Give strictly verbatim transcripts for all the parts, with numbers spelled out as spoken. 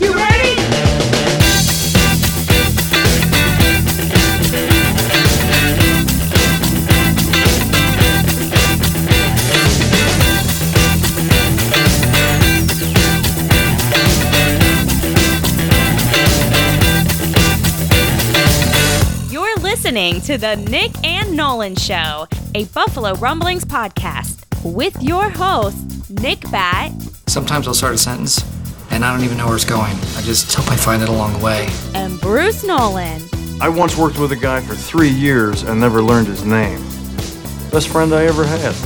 You ready? Listening to the Nick and Nolan Show, a Buffalo Rumblings podcast with your host, Nick Batt. Sometimes I'll start a sentence and I don't even know where it's going. I just hope I find it along the way. And Bruce Nolan. I once worked with a guy for three years and never learned his name. Best friend I ever had.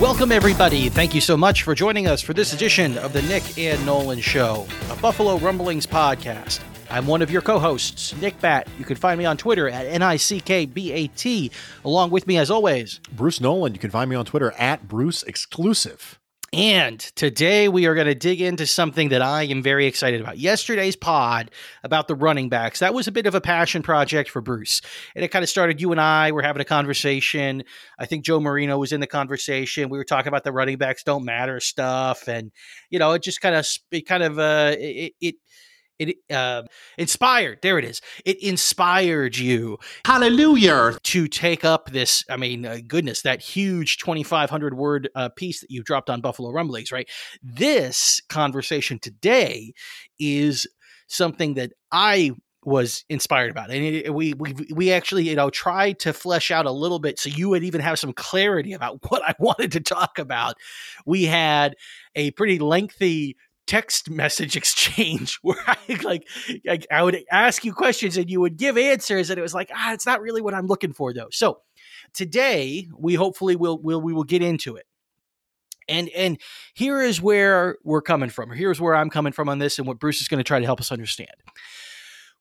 Welcome, everybody. Thank you so much for joining us for this edition of the Nick and Nolan Show, a Buffalo Rumblings podcast. I'm one of your co-hosts, Nick Batt. You can find me on Twitter at N I C K B A T. Along with me, as always, Bruce Nolan. You can find me on Twitter at Bruce Exclusive. And today we are going to dig into something that I am very excited about. Yesterday's pod about the running backs, that was a bit of a passion project for Bruce. And it kind of started, you and I were having a conversation. I think Joe Marino was in the conversation. We were talking about the running backs don't matter stuff. And, you know, it just kind of, it kind of, uh, it, it It uh, inspired, there it is. It inspired you. Hallelujah. To take up this, I mean, uh, goodness, that huge twenty-five hundred word uh, piece that you dropped on Buffalo Rumblings, right? This conversation today is something that I was inspired about. And it, it, we, we, we actually, you know, tried to flesh out a little bit so you would even have some clarity about what I wanted to talk about. We had a pretty lengthy text message exchange where I like, like I would ask you questions and you would give answers, and it was like, ah, it's not really what I'm looking for though. So today we hopefully will will we will get into it. And and here is where we're coming from, or here's where I'm coming from on this, and what Bruce is going to try to help us understand.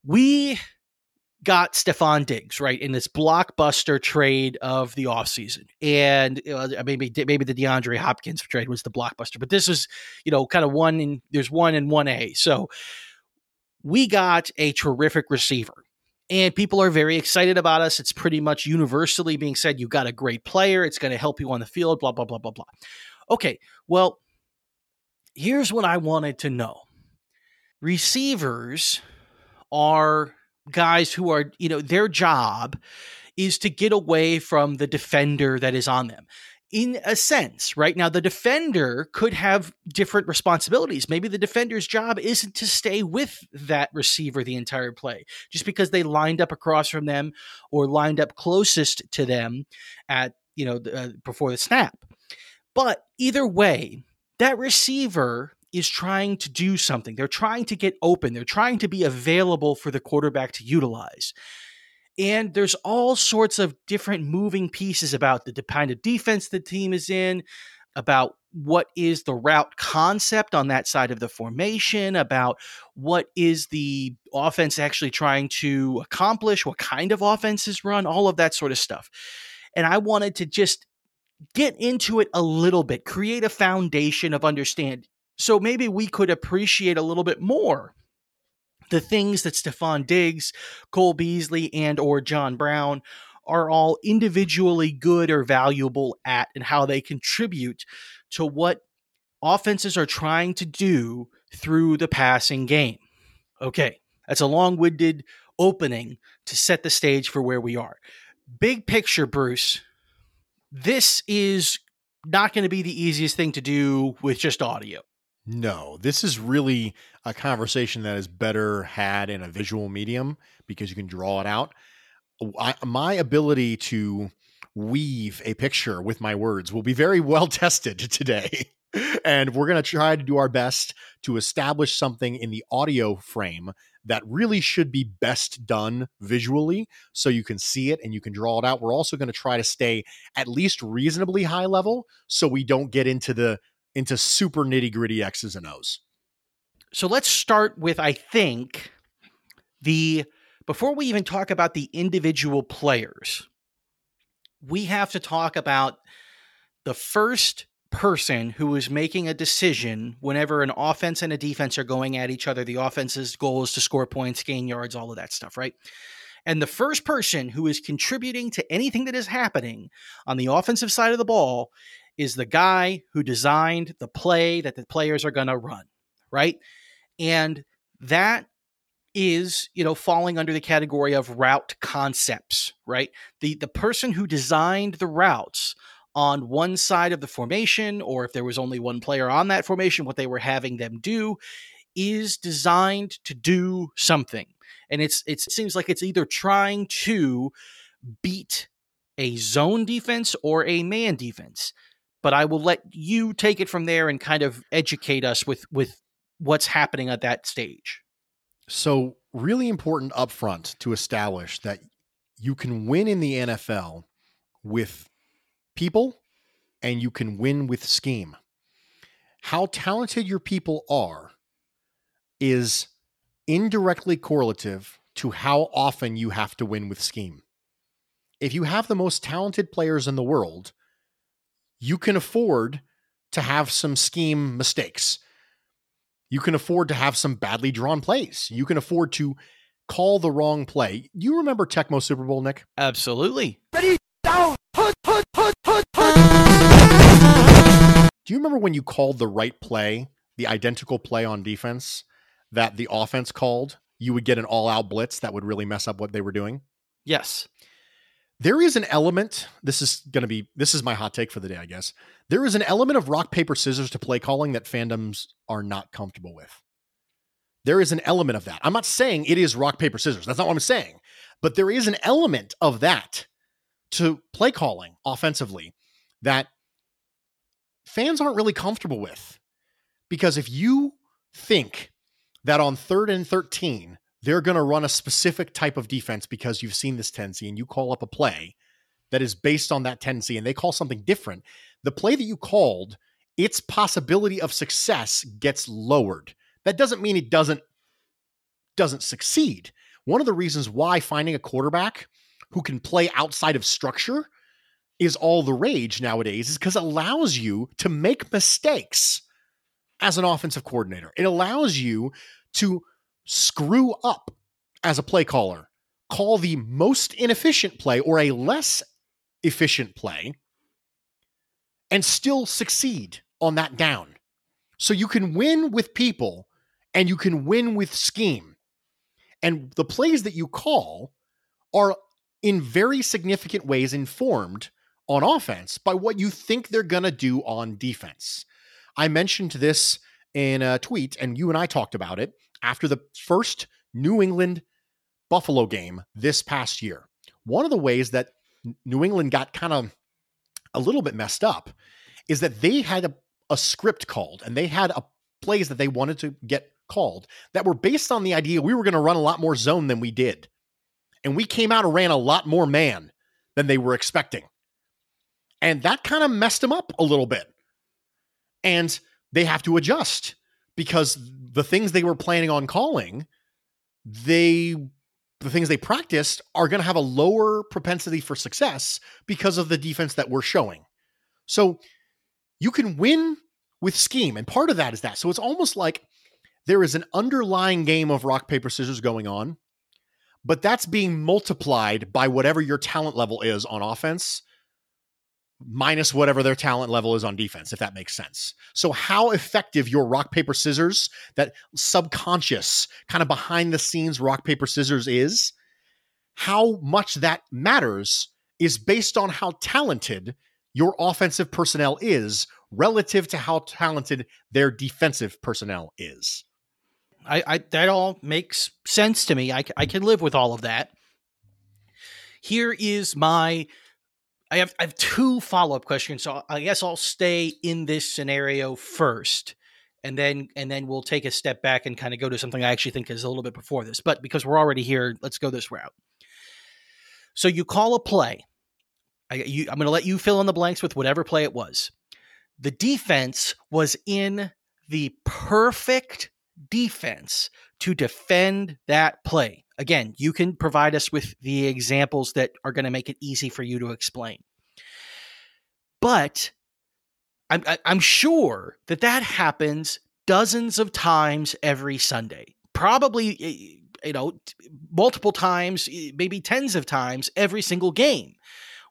We got Stephon Diggs, right, in this blockbuster trade of the offseason. And uh, maybe maybe the DeAndre Hopkins trade was the blockbuster, but this is, you know, kind of one in, there's one and one A. So we got a terrific receiver, and people are very excited about us. It's pretty much universally being said, you got a great player. It's going to help you on the field, blah, blah, blah, blah, blah. Okay, well, here's what I wanted to know. Receivers are guys who are, you know, their job is to get away from the defender that is on them. In a sense, right now, the defender could have different responsibilities. Maybe the defender's job isn't to stay with that receiver the entire play, just because they lined up across from them or lined up closest to them at, you know, uh, before the snap. But either way, that receiver is trying to do something. They're trying to get open. They're trying to be available for the quarterback to utilize. And there's all sorts of different moving pieces about the kind of defense the team is in, about what is the route concept on that side of the formation, about what is the offense actually trying to accomplish, what kind of offense is run, all of that sort of stuff. And I wanted to just get into it a little bit, create a foundation of understanding. So maybe we could appreciate a little bit more the things that Stephon Diggs, Cole Beasley, and or John Brown are all individually good or valuable at, and how they contribute to what offenses are trying to do through the passing game. Okay, that's a long-winded opening to set the stage for where we are. Big picture, Bruce, this is not going to be the easiest thing to do with just audio. No, this is really a conversation that is better had in a visual medium because you can draw it out. I, my ability to weave a picture with my words will be very well tested today. And we're going to try to do our best to establish something in the audio frame that really should be best done visually so you can see it and you can draw it out. We're also going to try to stay at least reasonably high level so we don't get into the into super nitty-gritty X's and O's. So let's start with, I think, the before we even talk about the individual players, we have to talk about the first person who is making a decision whenever an offense and a defense are going at each other. The offense's goal is to score points, gain yards, all of that stuff, right? And the first person who is contributing to anything that is happening on the offensive side of the ball is the guy who designed the play that the players are going to run, right? And that is, you know, falling under the category of route concepts, right? The the person who designed the routes on one side of the formation, or if there was only one player on that formation, what they were having them do is designed to do something. And it's it seems like it's either trying to beat a zone defense or a man defense. But I will let you take it from there and kind of educate us with, with what's happening at that stage. So really important up front to establish that you can win in the N F L with people and you can win with scheme. How talented your people are is indirectly correlative to how often you have to win with scheme. If you have the most talented players in the world, you can afford to have some scheme mistakes. You can afford to have some badly drawn plays. You can afford to call the wrong play. You remember Tecmo Super Bowl, Nick? Absolutely. Ready, down, hut, hut, hut, hut, hut. Do you remember when you called the right play, the identical play on defense that the offense called, you would get an all-out blitz that would really mess up what they were doing? Yes. There is an element, this is going to be, this is my hot take for the day, I guess. There is an element of rock, paper, scissors to play calling that fandoms are not comfortable with. There is an element of that. I'm not saying it is rock, paper, scissors. That's not what I'm saying. But there is an element of that to play calling offensively that fans aren't really comfortable with. Because if you think that on third and thirteen, they're going to run a specific type of defense because you've seen this tendency and you call up a play that is based on that tendency and they call something different, the play that you called, its possibility of success gets lowered. That doesn't mean it doesn't, doesn't succeed. One of the reasons why finding a quarterback who can play outside of structure is all the rage nowadays is because it allows you to make mistakes as an offensive coordinator. It allows you to screw up as a play caller, call the most inefficient play or a less efficient play and still succeed on that down. So you can win with people and you can win with scheme. And the plays that you call are in very significant ways informed on offense by what you think they're going to do on defense. I mentioned this in a tweet and you and I talked about it after the first New England Buffalo game this past year. One of the ways that New England got kind of a little bit messed up is that they had a, a script called and they had a plays that they wanted to get called that were based on the idea we were going to run a lot more zone than we did. And we came out and ran a lot more man than they were expecting. And that kind of messed them up a little bit. And they have to adjust. Because the things they were planning on calling, they the things they practiced are going to have a lower propensity for success because of the defense that we're showing. So you can win with scheme, and part of that is that. So it's almost like there is an underlying game of rock, paper, scissors going on, but that's being multiplied by whatever your talent level is on offense minus whatever their talent level is on defense, if that makes sense. So how effective your rock, paper, scissors, that subconscious kind of behind the scenes rock, paper, scissors is, how much that matters is based on how talented your offensive personnel is relative to how talented their defensive personnel is. I, I that all makes sense to me. I, I can live with all of that. Here is my I have I have two follow-up questions, so I guess I'll stay in this scenario first, and then and then we'll take a step back and kind of go to something I actually think is a little bit before this. But because we're already here, let's go this route. So you call a play. I, you, I'm going to let you fill in the blanks with whatever play it was. The defense was in the perfect defense to defend that play. Again, you can provide us with the examples that are going to make it easy for you to explain. But I'm, I'm sure that that happens dozens of times every Sunday. Probably, you know, multiple times, maybe tens of times every single game,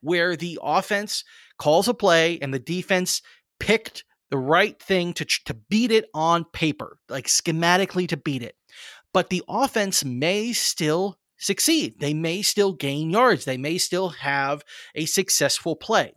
where the offense calls a play and the defense picked the right thing to to beat it on paper, like schematically to beat it. But the offense may still succeed. They may still gain yards. They may still have a successful play.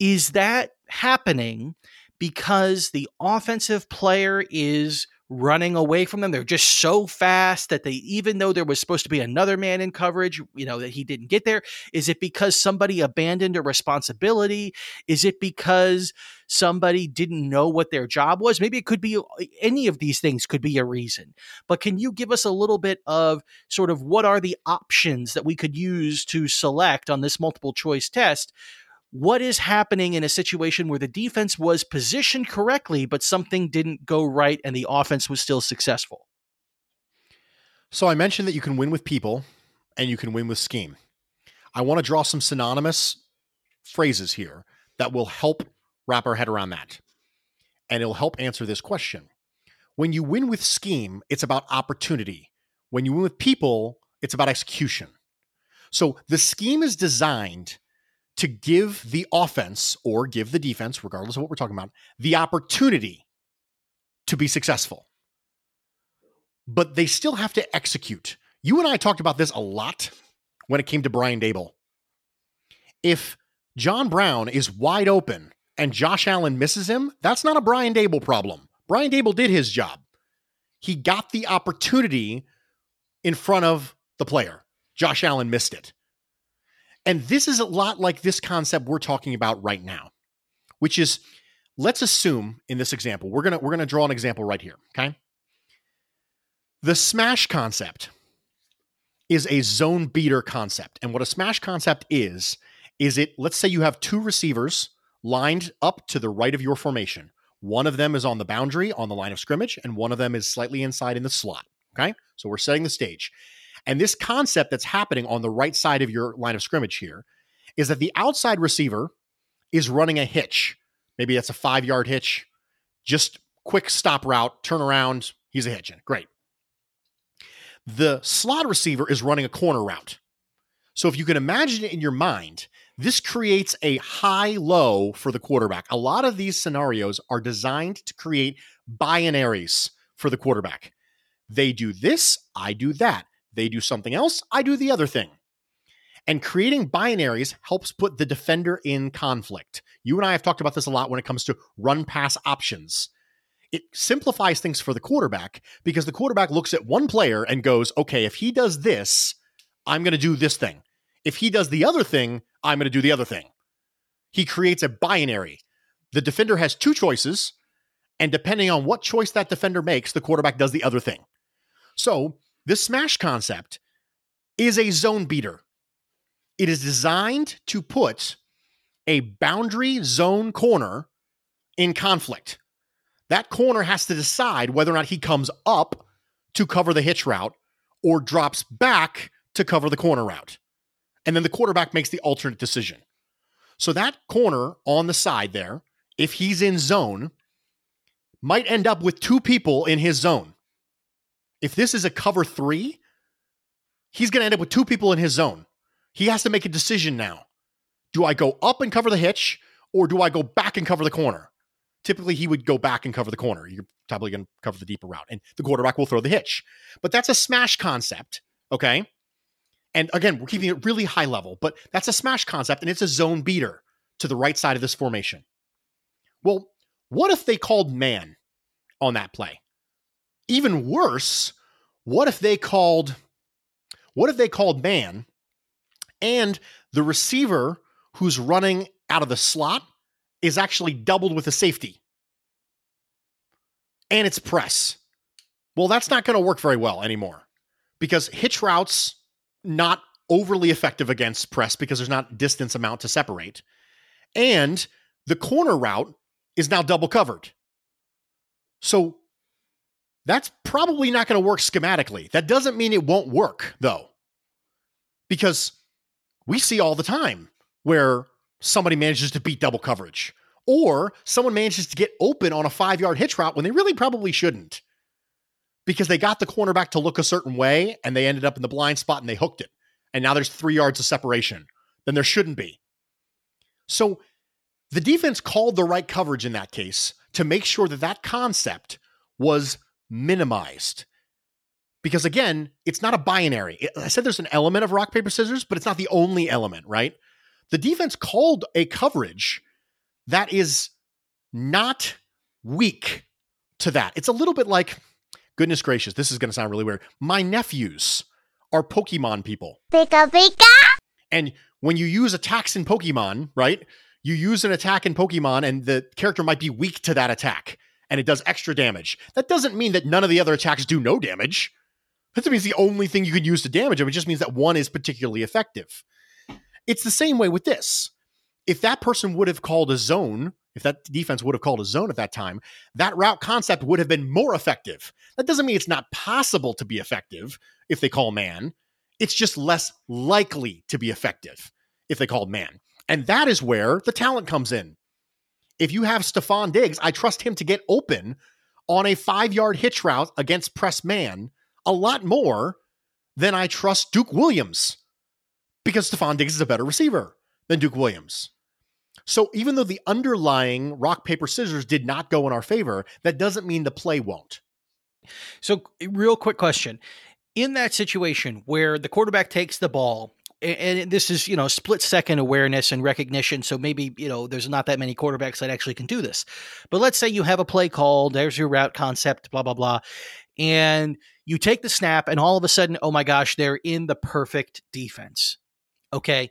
Is that happening because the offensive player is running away from them? They're just so fast that they, even though there was supposed to be another man in coverage, you know, that he didn't get there. Is it because somebody abandoned a responsibility? Is it because somebody didn't know what their job was? Maybe it could be any of these things could be a reason, but can you give us a little bit of sort of what are the options that we could use to select on this multiple choice test? What is happening in a situation where the defense was positioned correctly, but something didn't go right and the offense was still successful? So I mentioned that you can win with people and you can win with scheme. I want to draw some synonymous phrases here that will help wrap our head around that. And it'll help answer this question. When you win with scheme, it's about opportunity. When you win with people, it's about execution. So the scheme is designed to give the offense or give the defense, regardless of what we're talking about, the opportunity to be successful. But they still have to execute. You and I talked about this a lot when it came to Brian Daboll. If John Brown is wide open and Josh Allen misses him, that's not a Brian Daboll problem. Brian Daboll did his job. He got the opportunity in front of the player. Josh Allen missed it. And this is a lot like this concept we're talking about right now, which is, let's assume in this example, we're going to, we're going to draw an example right here. Okay. The smash concept is a zone beater concept. And what a smash concept is, is it, let's say you have two receivers lined up to the right of your formation. One of them is on the boundary on the line of scrimmage, and one of them is slightly inside in the slot. Okay. So we're setting the stage. And this concept that's happening on the right side of your line of scrimmage here is that the outside receiver is running a hitch. Maybe that's a five-yard hitch, just quick stop route, turn around, he's a hitching. Great. The slot receiver is running a corner route. So if you can imagine it in your mind, this creates a high-low for the quarterback. A lot of these scenarios are designed to create binaries for the quarterback. They do this, I do that. They do something else, I do the other thing. And creating binaries helps put the defender in conflict. You and I have talked about this a lot when it comes to run-pass options. It simplifies things for the quarterback because the quarterback looks at one player and goes, okay, if he does this, I'm going to do this thing. If he does the other thing, I'm going to do the other thing. He creates a binary. The defender has two choices, and depending on what choice that defender makes, the quarterback does the other thing. So this smash concept is a zone beater. It is designed to put a boundary zone corner in conflict. That corner has to decide whether or not he comes up to cover the hitch route or drops back to cover the corner route. And then the quarterback makes the alternate decision. So that corner on the side there, if he's in zone, might end up with two people in his zone. If this is a cover three, he's going to end up with two people in his zone. He has to make a decision now. Do I go up and cover the hitch, or do I go back and cover the corner? Typically, he would go back and cover the corner. You're probably going to cover the deeper route, and the quarterback will throw the hitch. But that's a smash concept, okay? And again, we're keeping it really high level, but that's a smash concept, and it's a zone beater to the right side of this formation. Well, what if they called man on that play? Even worse, what if they called, what if they called man and the receiver who's running out of the slot is actually doubled with a safety. And it's press. Well, that's not going to work very well anymore because hitch routes, not overly effective against press because there's not distance amount to separate. And the corner route is now double covered. So that's probably not going to work schematically. That doesn't mean it won't work though, because we see all the time where somebody manages to beat double coverage or someone manages to get open on a five yard hitch route when they really probably shouldn't because they got the cornerback to look a certain way and they ended up in the blind spot and they hooked it. And now there's three yards of separation. Then there shouldn't be. So the defense called the right coverage in that case to make sure that that concept was minimized. Because again, it's not a binary. It, I said there's an element of rock, paper, scissors, but it's not the only element, right? The defense called a coverage that is not weak to that. It's a little bit like, goodness gracious, this is going to sound really weird. My nephews are Pokemon people. Pika, pika! And when you use attacks in Pokemon, right, you use an attack in Pokemon and the character might be weak to that attack and it does extra damage. That doesn't mean that none of the other attacks do no damage. That means the only thing you could use to damage them. It just means that one is particularly effective. It's the same way with this. If that person would have called a zone, if that defense would have called a zone at that time, that route concept would have been more effective. That doesn't mean it's not possible to be effective if they call man. It's just less likely to be effective if they called man. And that is where the talent comes in. If you have Stephon Diggs, I trust him to get open on a five-yard hitch route against press man a lot more than I trust Duke Williams because Stephon Diggs is a better receiver than Duke Williams. So even though the underlying rock, paper, scissors did not go in our favor, that doesn't mean the play won't. So real quick question. In that situation where the quarterback takes the ball, and this is, you know, split second awareness and recognition. So maybe, you know, there's not that many quarterbacks that actually can do this, but let's say you have a play called, there's your route concept, blah, blah, blah. And you take the snap and all of a sudden, oh my gosh, they're in the perfect defense. Okay.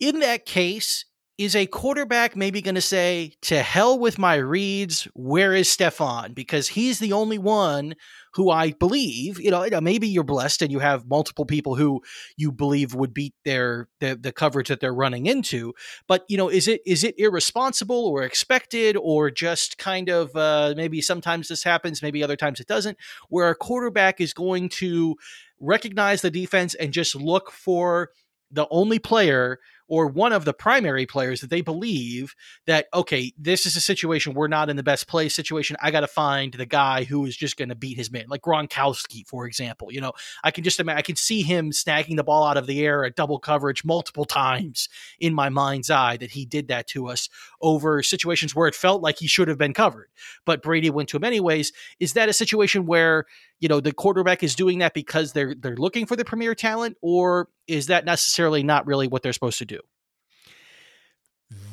In that case, is a quarterback maybe going to say, to hell with my reads, where is Stephon? Because he's the only one who I believe, you know, maybe you're blessed and you have multiple people who you believe would beat their the, the coverage that they're running into. But, you know, is it is it irresponsible or expected or just kind of uh, maybe sometimes this happens, maybe other times it doesn't, where a quarterback is going to recognize the defense and just look for the only player or one of the primary players that they believe that, okay, this is a situation. We're not in the best play situation. I got to find the guy who is just going to beat his man, like Gronkowski, for example. You know, I can just imagine, I can see him snagging the ball out of the air at double coverage multiple times in my mind's eye that he did that to us over situations where it felt like he should have been covered, but Brady went to him anyways. Is that a situation where, you know, the quarterback is doing that because they're, they're looking for the premier talent, or is that necessarily not really what they're supposed to do?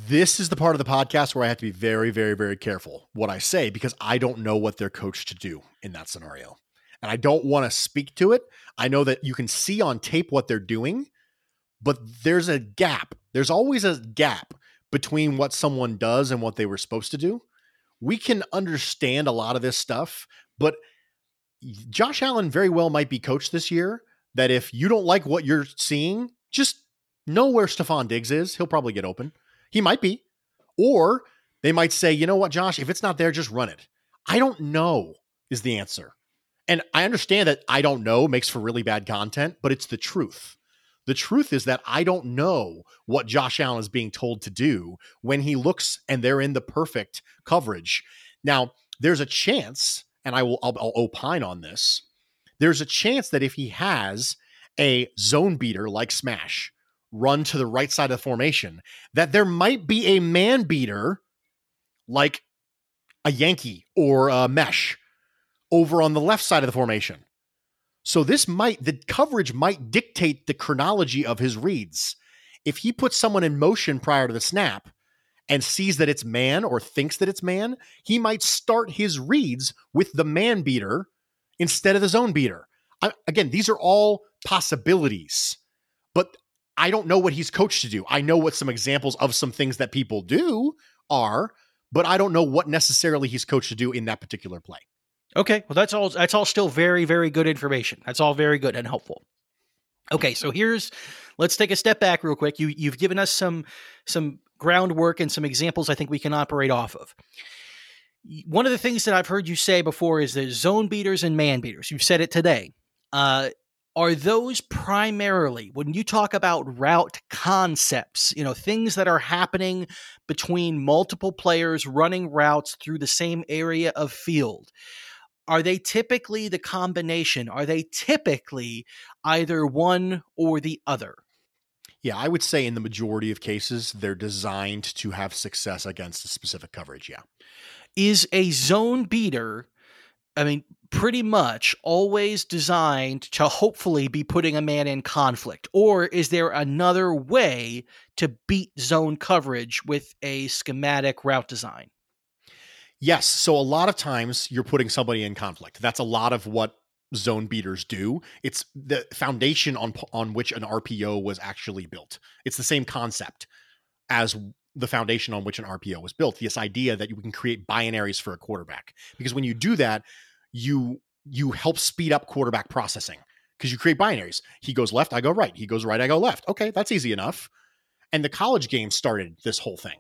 This is the part of the podcast where I have to be very, very, very careful what I say, because I don't know what they're coached to do in that scenario. And I don't want to speak to it. I know that you can see on tape what they're doing, but there's a gap. There's always a gap between what someone does and what they were supposed to do. We can understand a lot of this stuff, but Josh Allen very well might be coached this year that if you don't like what you're seeing, just know where Stephon Diggs is. He'll probably get open. He might be. Or they might say, you know what, Josh, if it's not there, just run it. I don't know is the answer. And I understand that I don't know makes for really bad content, but it's the truth. The truth is that I don't know what Josh Allen is being told to do when he looks and they're in the perfect coverage. Now, there's a chance, and I will I'll, I'll opine on this, there's a chance that if he has a zone beater like Smash run to the right side of the formation, that there might be a man beater like a Yankee or a Mesh over on the left side of the formation. So this might, the coverage might dictate the chronology of his reads. If he puts someone in motion prior to the snap and sees that it's man or thinks that it's man, he might start his reads with the man beater instead of the zone beater. I, again, these are all possibilities, but I don't know what he's coached to do. I know what some examples of some things that people do are, but I don't know what necessarily he's coached to do in that particular play. Okay. Well, that's all, that's all still very, very good information. That's all very good and helpful. Okay. So here's, let's take a step back real quick. You, you've given us some, some groundwork and some examples I think we can operate off of. One of the things that I've heard you say before is there's zone beaters and man beaters. You've said it today. Uh, Are those primarily, when you talk about route concepts, you know, things that are happening between multiple players running routes through the same area of field, are they typically the combination? Are they typically either one or the other? Yeah, I would say in the majority of cases, they're designed to have success against a specific coverage, yeah. Is a zone beater, I mean, pretty much always designed to hopefully be putting a man in conflict? Or is there another way to beat zone coverage with a schematic route design? Yes. So a lot of times you're putting somebody in conflict. That's a lot of what zone beaters do. It's the foundation on, on which an R P O was actually built. It's the same concept as the foundation on which an R P O was built. This idea that you can create binaries for a quarterback, because when you do that, you, you help speed up quarterback processing because you create binaries. He goes left, I go right. He goes right, I go left. Okay. That's easy enough. And the college game started this whole thing,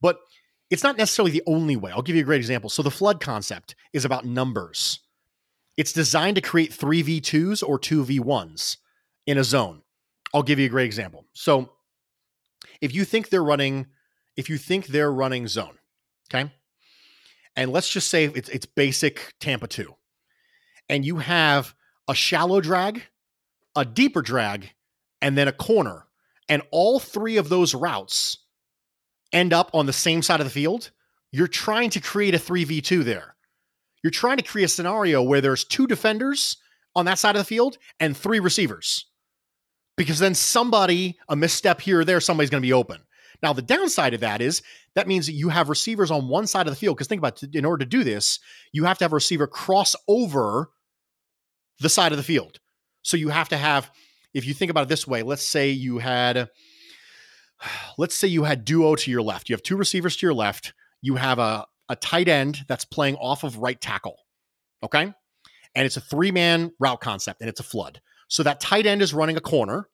but it's not necessarily the only way. I'll give you a great example. So the flood concept is about numbers. It's designed to create three V twos or two V ones in a zone. I'll give you a great example. So if you think they're running, if you think they're running zone, okay. And let's just say it's it's basic Tampa two. And you have a shallow drag, a deeper drag, and then a corner. And all three of those routes end up on the same side of the field. You're trying to create a three v two there. You're trying to create a scenario where there's two defenders on that side of the field and three receivers. Because then somebody, a misstep here or there, somebody's going to be open. Now, the downside of that is that means that you have receivers on one side of the field. Because think about it, in order to do this, you have to have a receiver cross over the side of the field. So you have to have, if you think about it this way, let's say you had, let's say you had duo to your left. You have two receivers to your left. You have a, a tight end that's playing off of right tackle. Okay. And it's a three-man route concept and it's a flood. So that tight end is running a corner.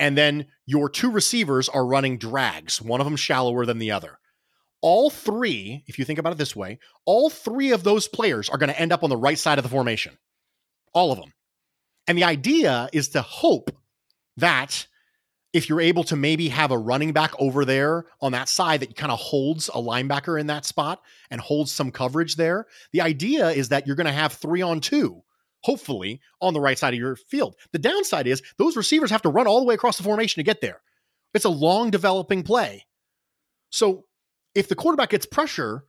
And then your two receivers are running drags, one of them shallower than the other. All three, if you think about it this way, all three of those players are going to end up on the right side of the formation. All of them. And the idea is to hope that if you're able to maybe have a running back over there on that side that kind of holds a linebacker in that spot and holds some coverage there, the idea is that you're going to have three on two. Hopefully on the right side of your field. The downside is those receivers have to run all the way across the formation to get there. It's a long developing play. So if the quarterback gets pressure,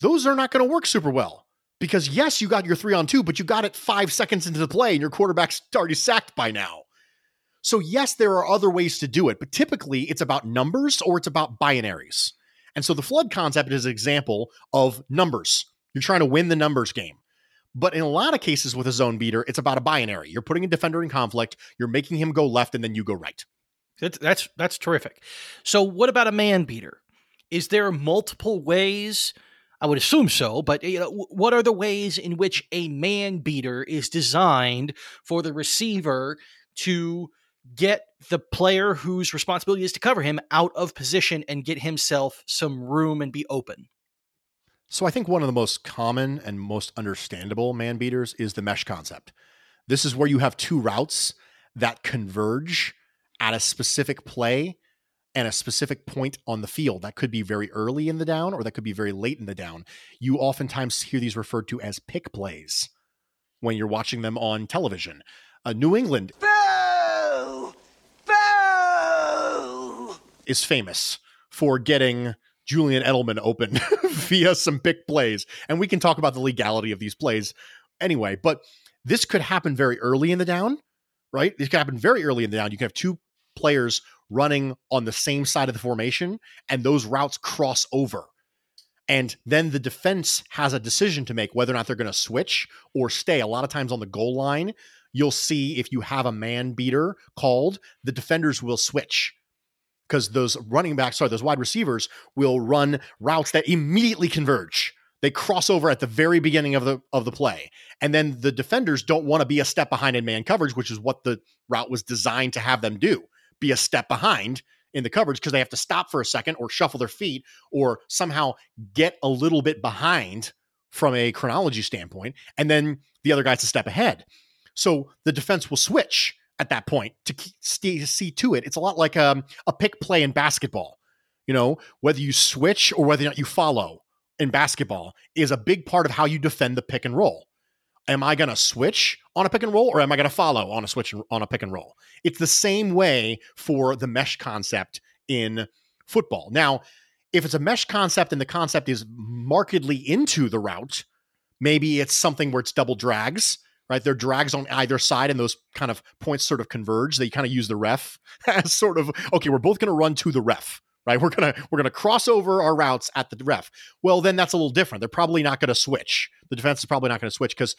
those are not going to work super well because yes, you got your three on two, but you got it five seconds into the play and your quarterback's already sacked by now. So yes, there are other ways to do it, but typically it's about numbers or it's about binaries. And so the flood concept is an example of numbers. You're trying to win the numbers game. But in a lot of cases with a zone beater, it's about a binary. You're putting a defender in conflict. You're making him go left and then you go right. That's, that's, that's terrific. So what about a man beater? Is there multiple ways? I would assume so, but you know, what are the ways in which a man beater is designed for the receiver to get the player whose responsibility is to cover him out of position and get himself some room and be open? So I think one of the most common and most understandable man beaters is the mesh concept. This is where you have two routes that converge at a specific play and a specific point on the field. That could be very early in the down or that could be very late in the down. You oftentimes hear these referred to as pick plays when you're watching them on television. Uh, New England boo! Boo! is famous for getting Julian Edelman open via some pick plays. And we can talk about the legality of these plays anyway, but this could happen very early in the down, right? This could happen very early in the down. You can have two players running on the same side of the formation and those routes cross over. And then the defense has a decision to make whether or not they're going to switch or stay. A lot of times on the goal line, you'll see if you have a man beater called, the defenders will switch because those running backs, sorry, those wide receivers will run routes that immediately converge. They cross over at the very beginning of the of the play. And then the defenders don't want to be a step behind in man coverage, which is what the route was designed to have them do, be a step behind in the coverage because they have to stop for a second or shuffle their feet or somehow get a little bit behind from a chronology standpoint. And then the other guy's a step ahead. So the defense will switch at that point to see to it. It's a lot like um, a pick play in basketball. You know, whether you switch or whether or not you follow in basketball is a big part of how you defend the pick and roll. Am I going to switch on a pick and roll or am I going to follow on a switch on a pick and roll? It's the same way for the mesh concept in football. Now, if it's a mesh concept and the concept is markedly into the route, maybe it's something where it's double drags, right? There are drags on either side and those kind of points sort of converge. They kind of use the ref as sort of, okay, we're both going to run to the ref. Right. We're going to we're going to cross over our routes at the ref. Well, then that's a little different. They're probably not going to switch. The defense is probably not going to switch because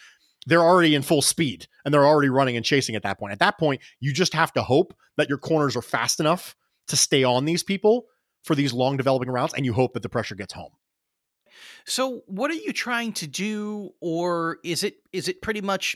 they're already in full speed and they're already running and chasing at that point. At that point, you just have to hope that your corners are fast enough to stay on these people for these long developing routes. And you hope that the pressure gets home. So what are you trying to do? Or is it is it pretty much,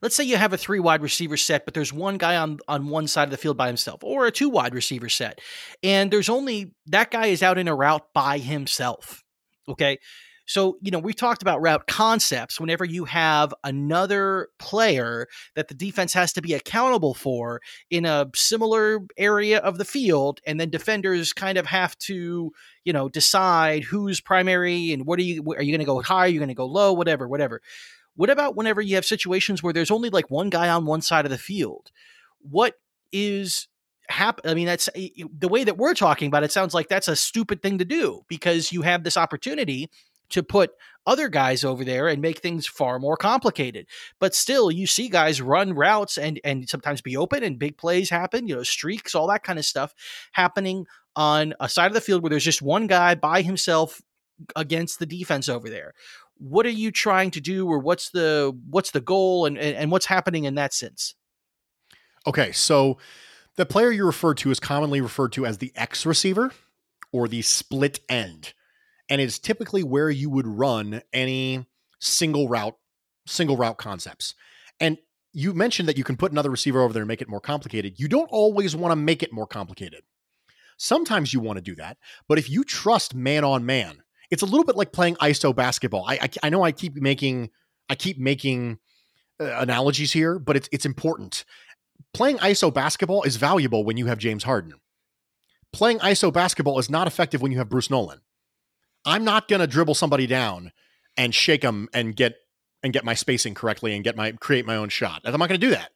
let's say you have a three wide receiver set, but there's one guy on, on one side of the field by himself, or a two wide receiver set. And there's only, that guy is out in a route by himself. Okay. So, you know, we've talked about route concepts. Whenever you have another player that the defense has to be accountable for in a similar area of the field, and then defenders kind of have to, you know, decide who's primary and what are you, are you going to go high? Are you going to go low? Whatever, whatever. What about whenever you have situations where there's only like one guy on one side of the field? What is happen? I mean, that's the way that we're talking about it. Sounds like that's a stupid thing to do because you have this opportunity to put other guys over there and make things far more complicated. But still, you see guys run routes and and sometimes be open and big plays happen, you know, streaks, all that kind of stuff happening on a side of the field where there's just one guy by himself against the defense over there. What are you trying to do, or what's the what's the goal and and, and what's happening in that sense? Okay, so the player you referred to is commonly referred to as the X receiver or the split end. And it's typically where you would run any single route, single route concepts. And you mentioned that you can put another receiver over there and make it more complicated. You don't always want to make it more complicated. Sometimes you want to do that, but if you trust man on man, it's a little bit like playing I S O basketball. I I, I know I keep making I keep making uh, analogies here, but it's it's important. Playing I S O basketball is valuable when you have James Harden. Playing I S O basketball is not effective when you have Bruce Nolan. I'm not going to dribble somebody down and shake them and get and get my spacing correctly and get my create my own shot. I'm not going to do that.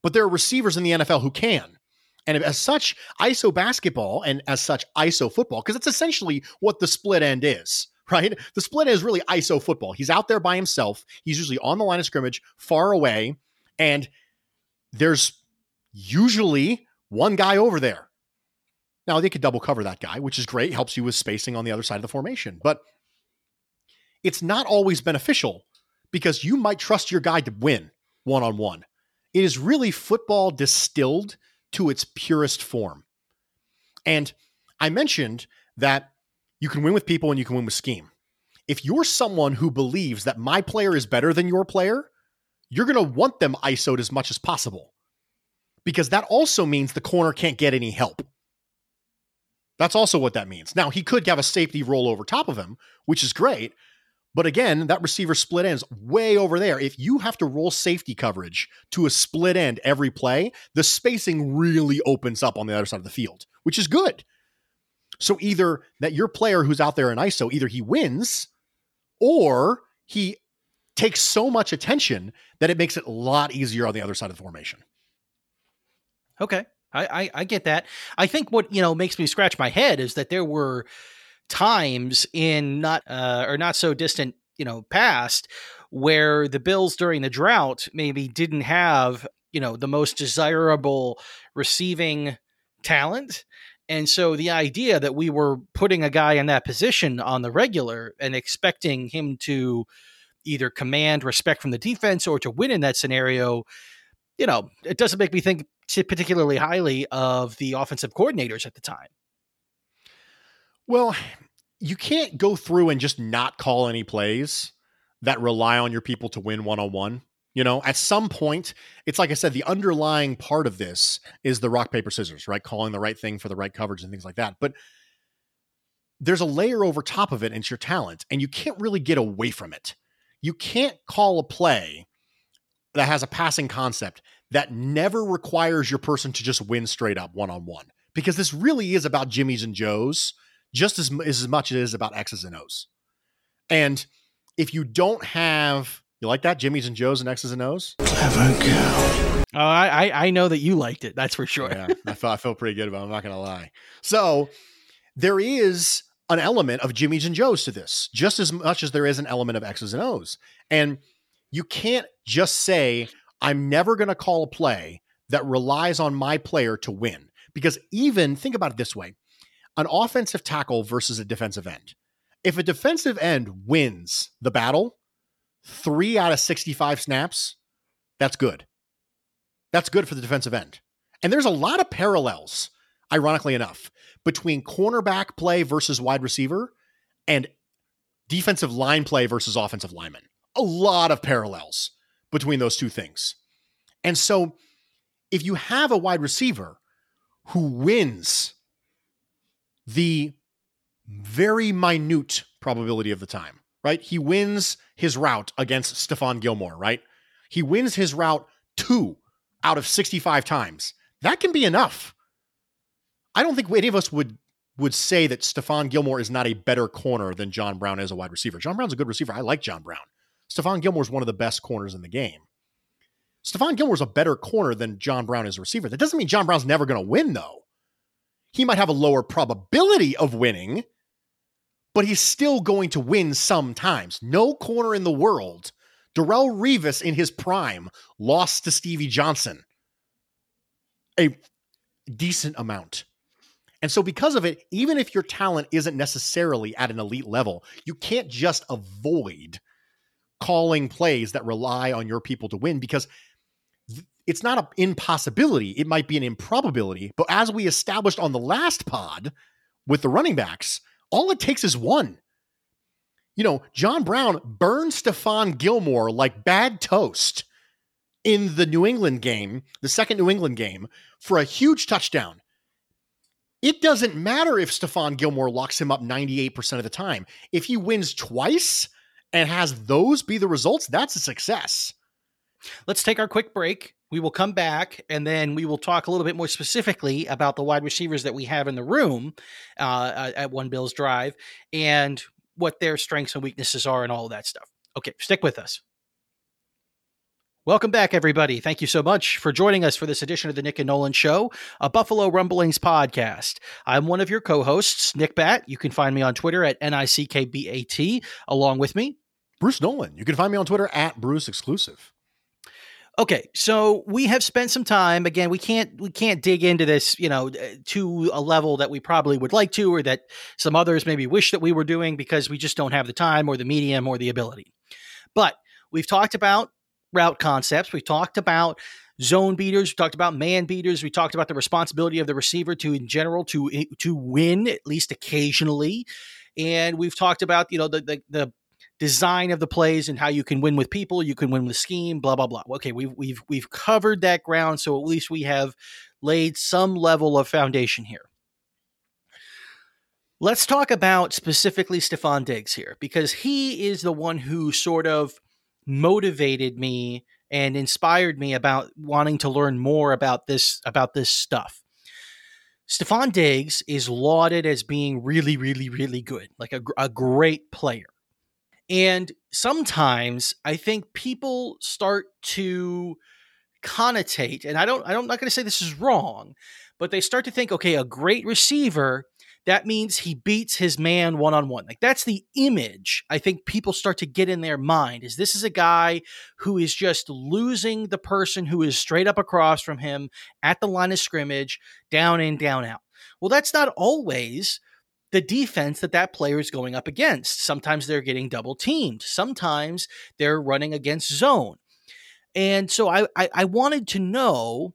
But there are receivers in the N F L who can. And as such, I S O basketball and as such, I S O football, because it's essentially what the split end is, right? The split end is really I S O football. He's out there by himself. He's usually on the line of scrimmage, far away, and there's usually one guy over there. Now, they could double cover that guy, which is great. Helps you with spacing on the other side of the formation. But it's not always beneficial because you might trust your guy to win one-on-one. It is really football distilled to its purest form. And I mentioned that you can win with people and you can win with scheme. If you're someone who believes that my player is better than your player, you're going to want them I S O'd as much as possible because that also means the corner can't get any help. That's also what that means. Now, he could have a safety roll over top of him, which is great. But again, that receiver split ends way over there. If you have to roll safety coverage to a split end every play, the spacing really opens up on the other side of the field, which is good. So either that your player who's out there in I S O, either he wins or he takes so much attention that it makes it a lot easier on the other side of the formation. Okay. I, I, I get that. I think what, you know, makes me scratch my head is that there were times in not uh, or not so distant, you know, past where the Bills during the drought maybe didn't have, you know, the most desirable receiving talent. And so the idea that we were putting a guy in that position on the regular and expecting him to either command respect from the defense or to win in that scenario you know, it doesn't make me think particularly highly of the offensive coordinators at the time. Well, you can't go through and just not call any plays that rely on your people to win one-on-one. You know, at some point, it's like I said, the underlying part of this is the rock, paper, scissors, right? Calling the right thing for the right coverage and things like that. But there's a layer over top of it, and it's your talent, and you can't really get away from it. You can't call a play that has a passing concept that never requires your person to just win straight up one-on-one, because this really is about Jimmys and Joes just as, as much as it is about X's and O's. And if you don't have... You like that? Jimmy's and Joe's and X's and O's? Clever girl. Oh, I I know that you liked it. That's for sure. Yeah, I felt, I felt pretty good about it. I'm not going to lie. So there is an element of Jimmy's and Joe's to this, just as much as there is an element of X's and O's. And you can't just say, I'm never going to call a play that relies on my player to win. Because even, think about it this way, an offensive tackle versus a defensive end. If a defensive end wins the battle, three out of sixty-five snaps, that's good. That's good for the defensive end. And there's a lot of parallels, ironically enough, between cornerback play versus wide receiver and defensive line play versus offensive lineman. A lot of parallels between those two things. And so if you have a wide receiver who wins the very minute probability of the time, right? He wins his route against Stephon Gilmore, right? He wins his route two out of sixty-five times. That can be enough. I don't think any of us would, would say that Stephon Gilmore is not a better corner than John Brown as a wide receiver. John Brown's a good receiver. I like John Brown. Stephon Gilmore's one of the best corners in the game. Stephon Gilmore's a better corner than John Brown as a receiver. That doesn't mean John Brown's never going to win, though. He might have a lower probability of winning, but he's still going to win sometimes. No corner in the world. Darrelle Revis in his prime lost to Stevie Johnson a decent amount. And so because of it, even if your talent isn't necessarily at an elite level, you can't just avoid calling plays that rely on your people to win, because it's not an impossibility. It might be an improbability, but as we established on the last pod with the running backs, all it takes is one. You know, John Brown burned Stephon Gilmore like bad toast in the New England game, the second New England game, for a huge touchdown. It doesn't matter if Stephon Gilmore locks him up ninety-eight percent of the time. If he wins twice and has those be the results, that's a success. Let's take our quick break. We will come back, and then we will talk a little bit more specifically about the wide receivers that we have in the room uh, at One Bills Drive and what their strengths and weaknesses are and all of that stuff. Okay, stick with us. Welcome back, everybody. Thank you so much for joining us for this edition of the Nick and Nolan Show, a Buffalo Rumblings podcast. I'm one of your co-hosts, Nick Batt. You can find me on Twitter at N I C K B A T. Along with me, Bruce Nolan. You can find me on Twitter at Bruce Exclusive. Okay, so we have spent some time. Again, we can't we can't dig into this, you know, to a level that we probably would like to, or that some others maybe wish that we were doing, because we just don't have the time or the medium or the ability. But we've talked about route concepts. We've talked about zone beaters. We talked about man beaters. We talked about the responsibility of the receiver to, in general, to to win at least occasionally, and we've talked about you know the the. the design of the plays and how you can win with people, you can win with scheme, blah, blah, blah. Okay, we've we've we've covered that ground, so at least we have laid some level of foundation here. Let's talk about specifically Stephon Diggs here, because he is the one who sort of motivated me and inspired me about wanting to learn more about this about this stuff. Stephon Diggs is lauded as being really, really, really good, like a, a great player. And sometimes I think people start to connotate, and I don't, I don't, I'm not going to say this is wrong, but they start to think, okay, a great receiver, that means he beats his man one-on-one. Like, that's the image I think people start to get in their mind, is this is a guy who is just losing the person who is straight up across from him at the line of scrimmage, down in, down out. Well, that's not always the defense that that player is going up against. Sometimes they're getting double teamed. Sometimes they're running against zone. And so I, I, I wanted to know,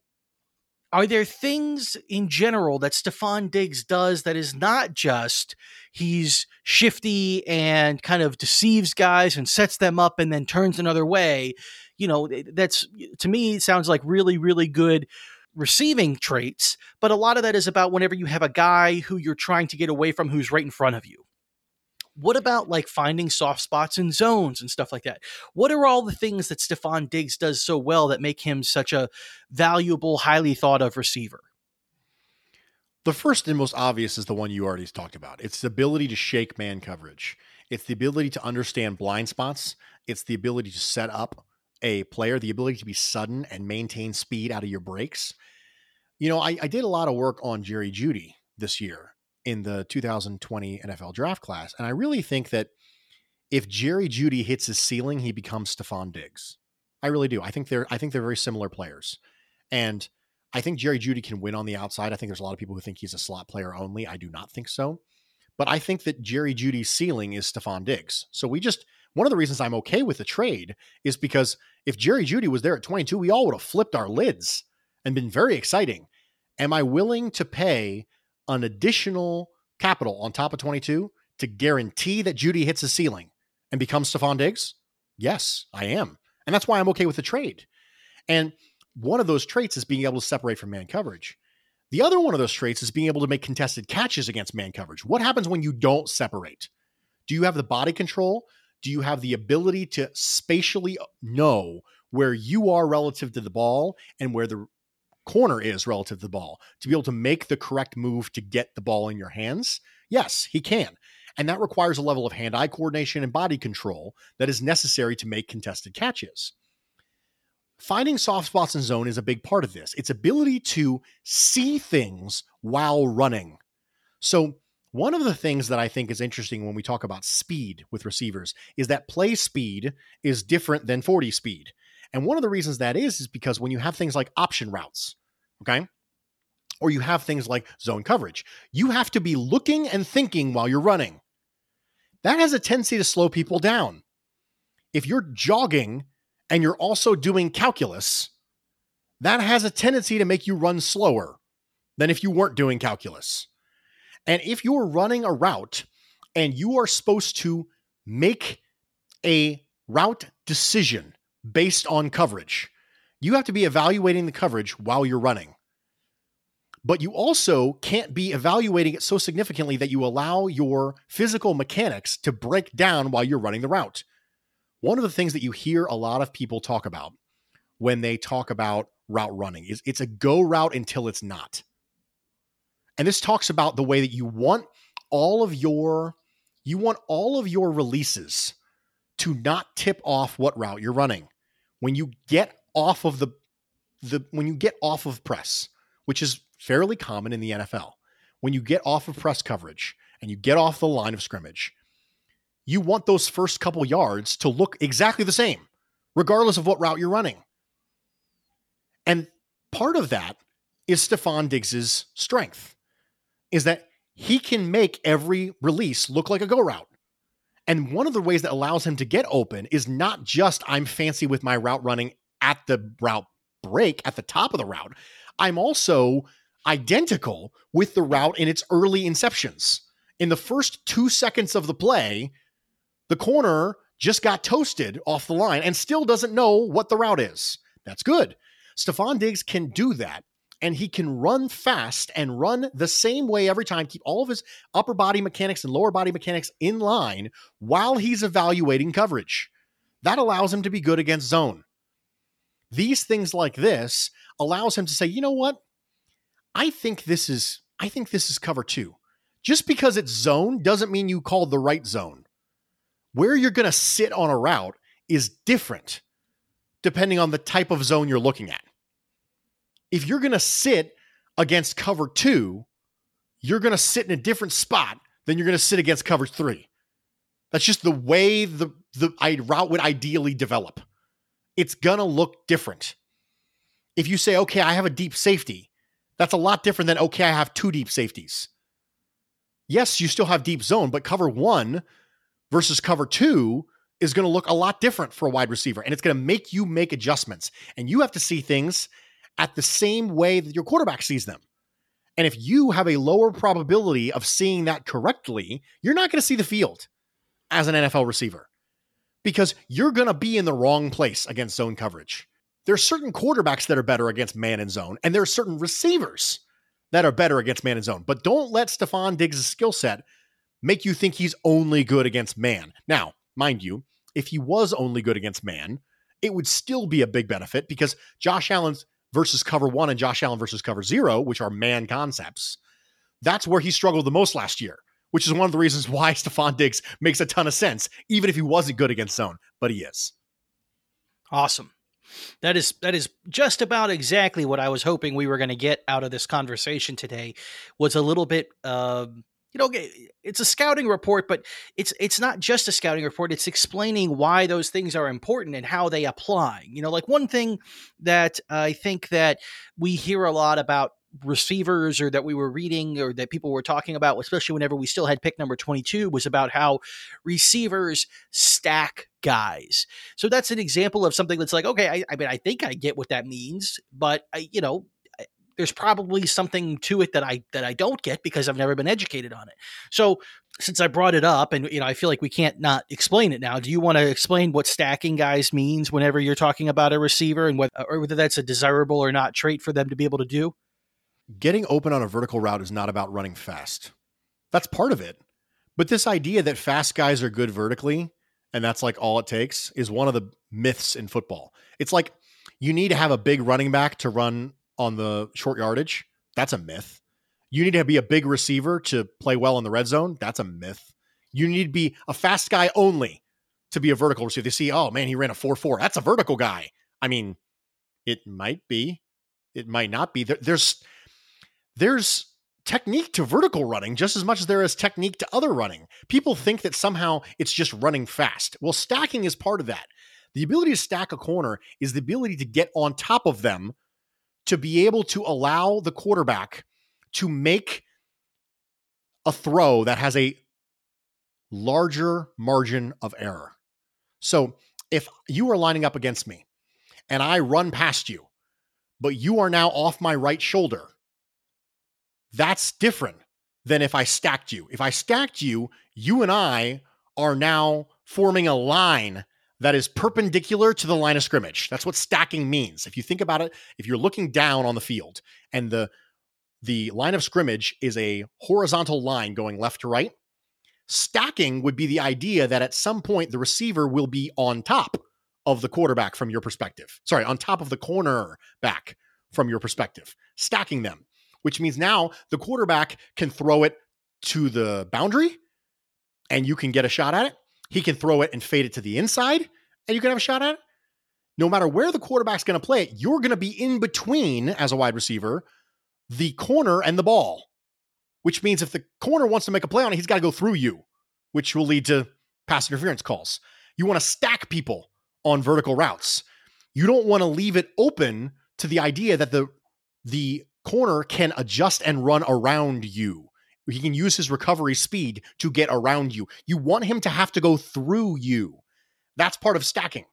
are there things in general that Stephon Diggs does that is not just he's shifty and kind of deceives guys and sets them up and then turns another way? You know, that's, to me, sounds like really, really good receiving traits. But a lot of that is about whenever you have a guy who you're trying to get away from, who's right in front of you. What about like finding soft spots in zones and stuff like that? What are all the things that Stephon Diggs does so well that make him such a valuable, highly thought of receiver? The first and most obvious is the one you already talked about. It's the ability to shake man coverage. It's the ability to understand blind spots. It's the ability to set up a player, the ability to be sudden and maintain speed out of your breaks. You know, I, I did a lot of work on Jerry Jeudy this year in the two thousand twenty N F L draft class. And I really think that if Jerry Jeudy hits his ceiling, he becomes Stephon Diggs. I really do. I think they're, I think they're very similar players. And I think Jerry Jeudy can win on the outside. I think there's a lot of people who think he's a slot player only. I do not think so, but I think that Jerry Judy's ceiling is Stephon Diggs. So we just, one of the reasons I'm okay with the trade is because if Jerry Jeudy was there at twenty-two, we all would have flipped our lids and been very exciting. Am I willing to pay an additional capital on top of twenty-two to guarantee that Jeudy hits the ceiling and becomes Stephon Diggs? Yes, I am. And that's why I'm okay with the trade. And one of those traits is being able to separate from man coverage. The other one of those traits is being able to make contested catches against man coverage. What happens when you don't separate? Do you have the body control? Do you have the ability to spatially know where you are relative to the ball and where the corner is relative to the ball to be able to make the correct move to get the ball in your hands? Yes, he can. And that requires a level of hand-eye coordination and body control that is necessary to make contested catches. Finding soft spots in zone is a big part of this. It's ability to see things while running. So one of the things that I think is interesting when we talk about speed with receivers is that play speed is different than forty speed. And one of the reasons that is, is because when you have things like option routes, okay, or you have things like zone coverage, you have to be looking and thinking while you're running. That has a tendency to slow people down. If you're jogging and you're also doing calculus, that has a tendency to make you run slower than if you weren't doing calculus. And if you're running a route and you are supposed to make a route decision based on coverage, you have to be evaluating the coverage while you're running, but you also can't be evaluating it so significantly that you allow your physical mechanics to break down while you're running the route. One of the things that you hear a lot of people talk about when they talk about route running is it's a go route until it's not. And this talks about the way that you want all of your, you want all of your releases to not tip off what route you're running. When you get off of the, the, when you get off of press, which is fairly common in the N F L, when you get off of press coverage and you get off the line of scrimmage, you want those first couple yards to look exactly the same, regardless of what route you're running. And part of that is Stephon Diggs's strength, is that he can make every release look like a go route. And one of the ways that allows him to get open is not just I'm fancy with my route running at the route break, at the top of the route. I'm also identical with the route in its early inceptions. In the first two seconds of the play, the corner just got toasted off the line and still doesn't know what the route is. That's good. Stephon Diggs can do that. And he can run fast and run the same way every time, keep all of his upper body mechanics and lower body mechanics in line while he's evaluating coverage. That allows him to be good against zone. These things like this allows him to say, you know what? I think this is, I think this is cover two. Just because it's zone doesn't mean you called the right zone. Where you're going to sit on a route is different depending on the type of zone you're looking at. If you're going to sit against cover two, you're going to sit in a different spot than you're going to sit against cover three. That's just the way the, the route would ideally develop. It's going to look different. If you say, okay, I have a deep safety, that's a lot different than, okay, I have two deep safeties. Yes, you still have deep zone, but cover one versus cover two is going to look a lot different for a wide receiver, and it's going to make you make adjustments, and you have to see things at the same way that your quarterback sees them. And if you have a lower probability of seeing that correctly, you're not going to see the field as an N F L receiver because you're going to be in the wrong place against zone coverage. There are certain quarterbacks that are better against man and zone, and there are certain receivers that are better against man and zone, but don't let Stephon Diggs' skill set make you think he's only good against man. Now, mind you, if he was only good against man, it would still be a big benefit because Josh Allen's versus cover one and Josh Allen versus cover zero, which are man concepts, that's where he struggled the most last year, which is one of the reasons why Stephon Diggs makes a ton of sense, even if he wasn't good against zone, but he is. Awesome. That is that is just about exactly what I was hoping we were going to get out of this conversation today. Was a little bit, uh, you know, it's a scouting report, but it's it's not just a scouting report. It's explaining why those things are important and how they apply. You know, like one thing that I think that we hear a lot about receivers, or that we were reading, or that people were talking about, especially whenever we still had pick number twenty-two, was about how receivers stack guys. So that's an example of something that's like, okay, I, I mean, I think I get what that means, but I, you know, I, there's probably something to it that I, that I don't get because I've never been educated on it. So since I brought it up, and, you know, I feel like we can't not explain it now. Do you want to explain what stacking guys means whenever you're talking about a receiver, and what, or whether that's a desirable or not trait for them to be able to do? Getting open on a vertical route is not about running fast. That's part of it. But this idea that fast guys are good vertically, and that's like all it takes, is one of the myths in football. It's like you need to have a big running back to run on the short yardage. That's a myth. You need to be a big receiver to play well in the red zone. That's a myth. You need to be a fast guy only to be a vertical receiver. They see, oh man, he ran a four four. That's a vertical guy. I mean, it might be, it might not be. There, there's, There's technique to vertical running just as much as there is technique to other running. People think that somehow it's just running fast. Well, stacking is part of that. The ability to stack a corner is the ability to get on top of them to be able to allow the quarterback to make a throw that has a larger margin of error. So if you are lining up against me and I run past you, but you are now off my right shoulder, that's different than if I stacked you. If I stacked you, you and I are now forming a line that is perpendicular to the line of scrimmage. That's what stacking means. If you think about it, if you're looking down on the field and the, the line of scrimmage is a horizontal line going left to right, stacking would be the idea that at some point the receiver will be on top of the quarterback from your perspective. Sorry, on top of the corner back from your perspective, stacking them, which means now the quarterback can throw it to the boundary and you can get a shot at it. He can throw it and fade it to the inside and you can have a shot at it. No matter where the quarterback's going to play it, you're going to be in between, as a wide receiver, the corner and the ball, which means if the corner wants to make a play on it, he's got to go through you, which will lead to pass interference calls. You want to stack people on vertical routes. You don't want to leave it open to the idea that the, the, corner can adjust and run around you. He can use his recovery speed to get around you. You want him to have to go through you. That's part of stacking.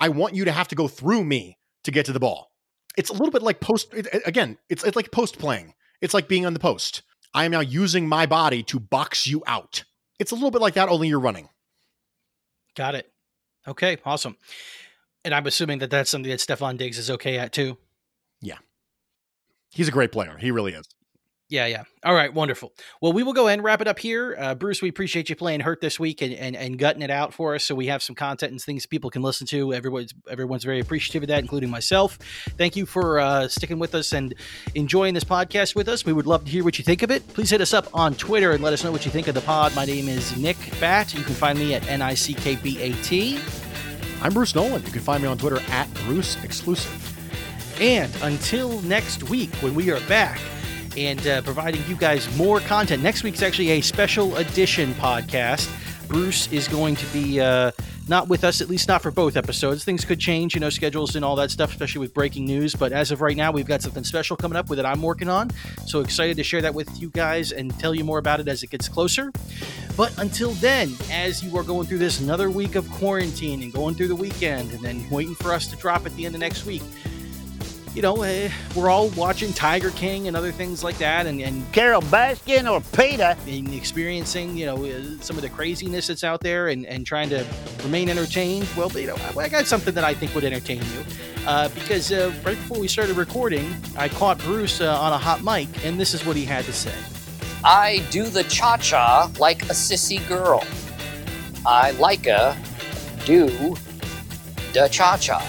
I want you to have to go through me to get to the ball. It's a little bit like post. It, again, it's, it's like post playing. It's like being on the post. I am now using my body to box you out. It's a little bit like that, only you're running. Got it. Okay. Awesome. And I'm assuming that that's something that Stephon Diggs is okay at too. Yeah. He's a great player. He really is. Yeah, yeah. All right, wonderful. Well, we will go ahead and wrap it up here. Uh, Bruce, we appreciate you playing Hurt this week and, and and gutting it out for us so we have some content and things people can listen to. Everyone's everyone's very appreciative of that, including myself. Thank you for uh, sticking with us and enjoying this podcast with us. We would love to hear what you think of it. Please hit us up on Twitter and let us know what you think of the pod. My name is Nick Batt. You can find me at N I C K B A T. I'm Bruce Nolan. You can find me on Twitter at Bruce Exclusive. And until next week, when we are back and uh, providing you guys more content, next week's actually a special edition podcast. Bruce is going to be uh, not with us, at least not for both episodes. Things could change, you know, schedules and all that stuff, especially with breaking news. But as of right now, we've got something special coming up with it I'm working on. So excited to share that with you guys and tell you more about it as it gets closer. But until then, as you are going through this another week of quarantine and going through the weekend and then waiting for us to drop at the end of next week, you know, eh, we're all watching Tiger King and other things like that, and, and Carol Baskin or Peta, and experiencing, you know, some of the craziness that's out there, and, and trying to remain entertained. Well, you know, I, I got something that I think would entertain you, uh, because uh, right before we started recording, I caught Bruce uh, on a hot mic, and this is what he had to say. I do the cha-cha like a sissy girl. I like a do the cha-cha.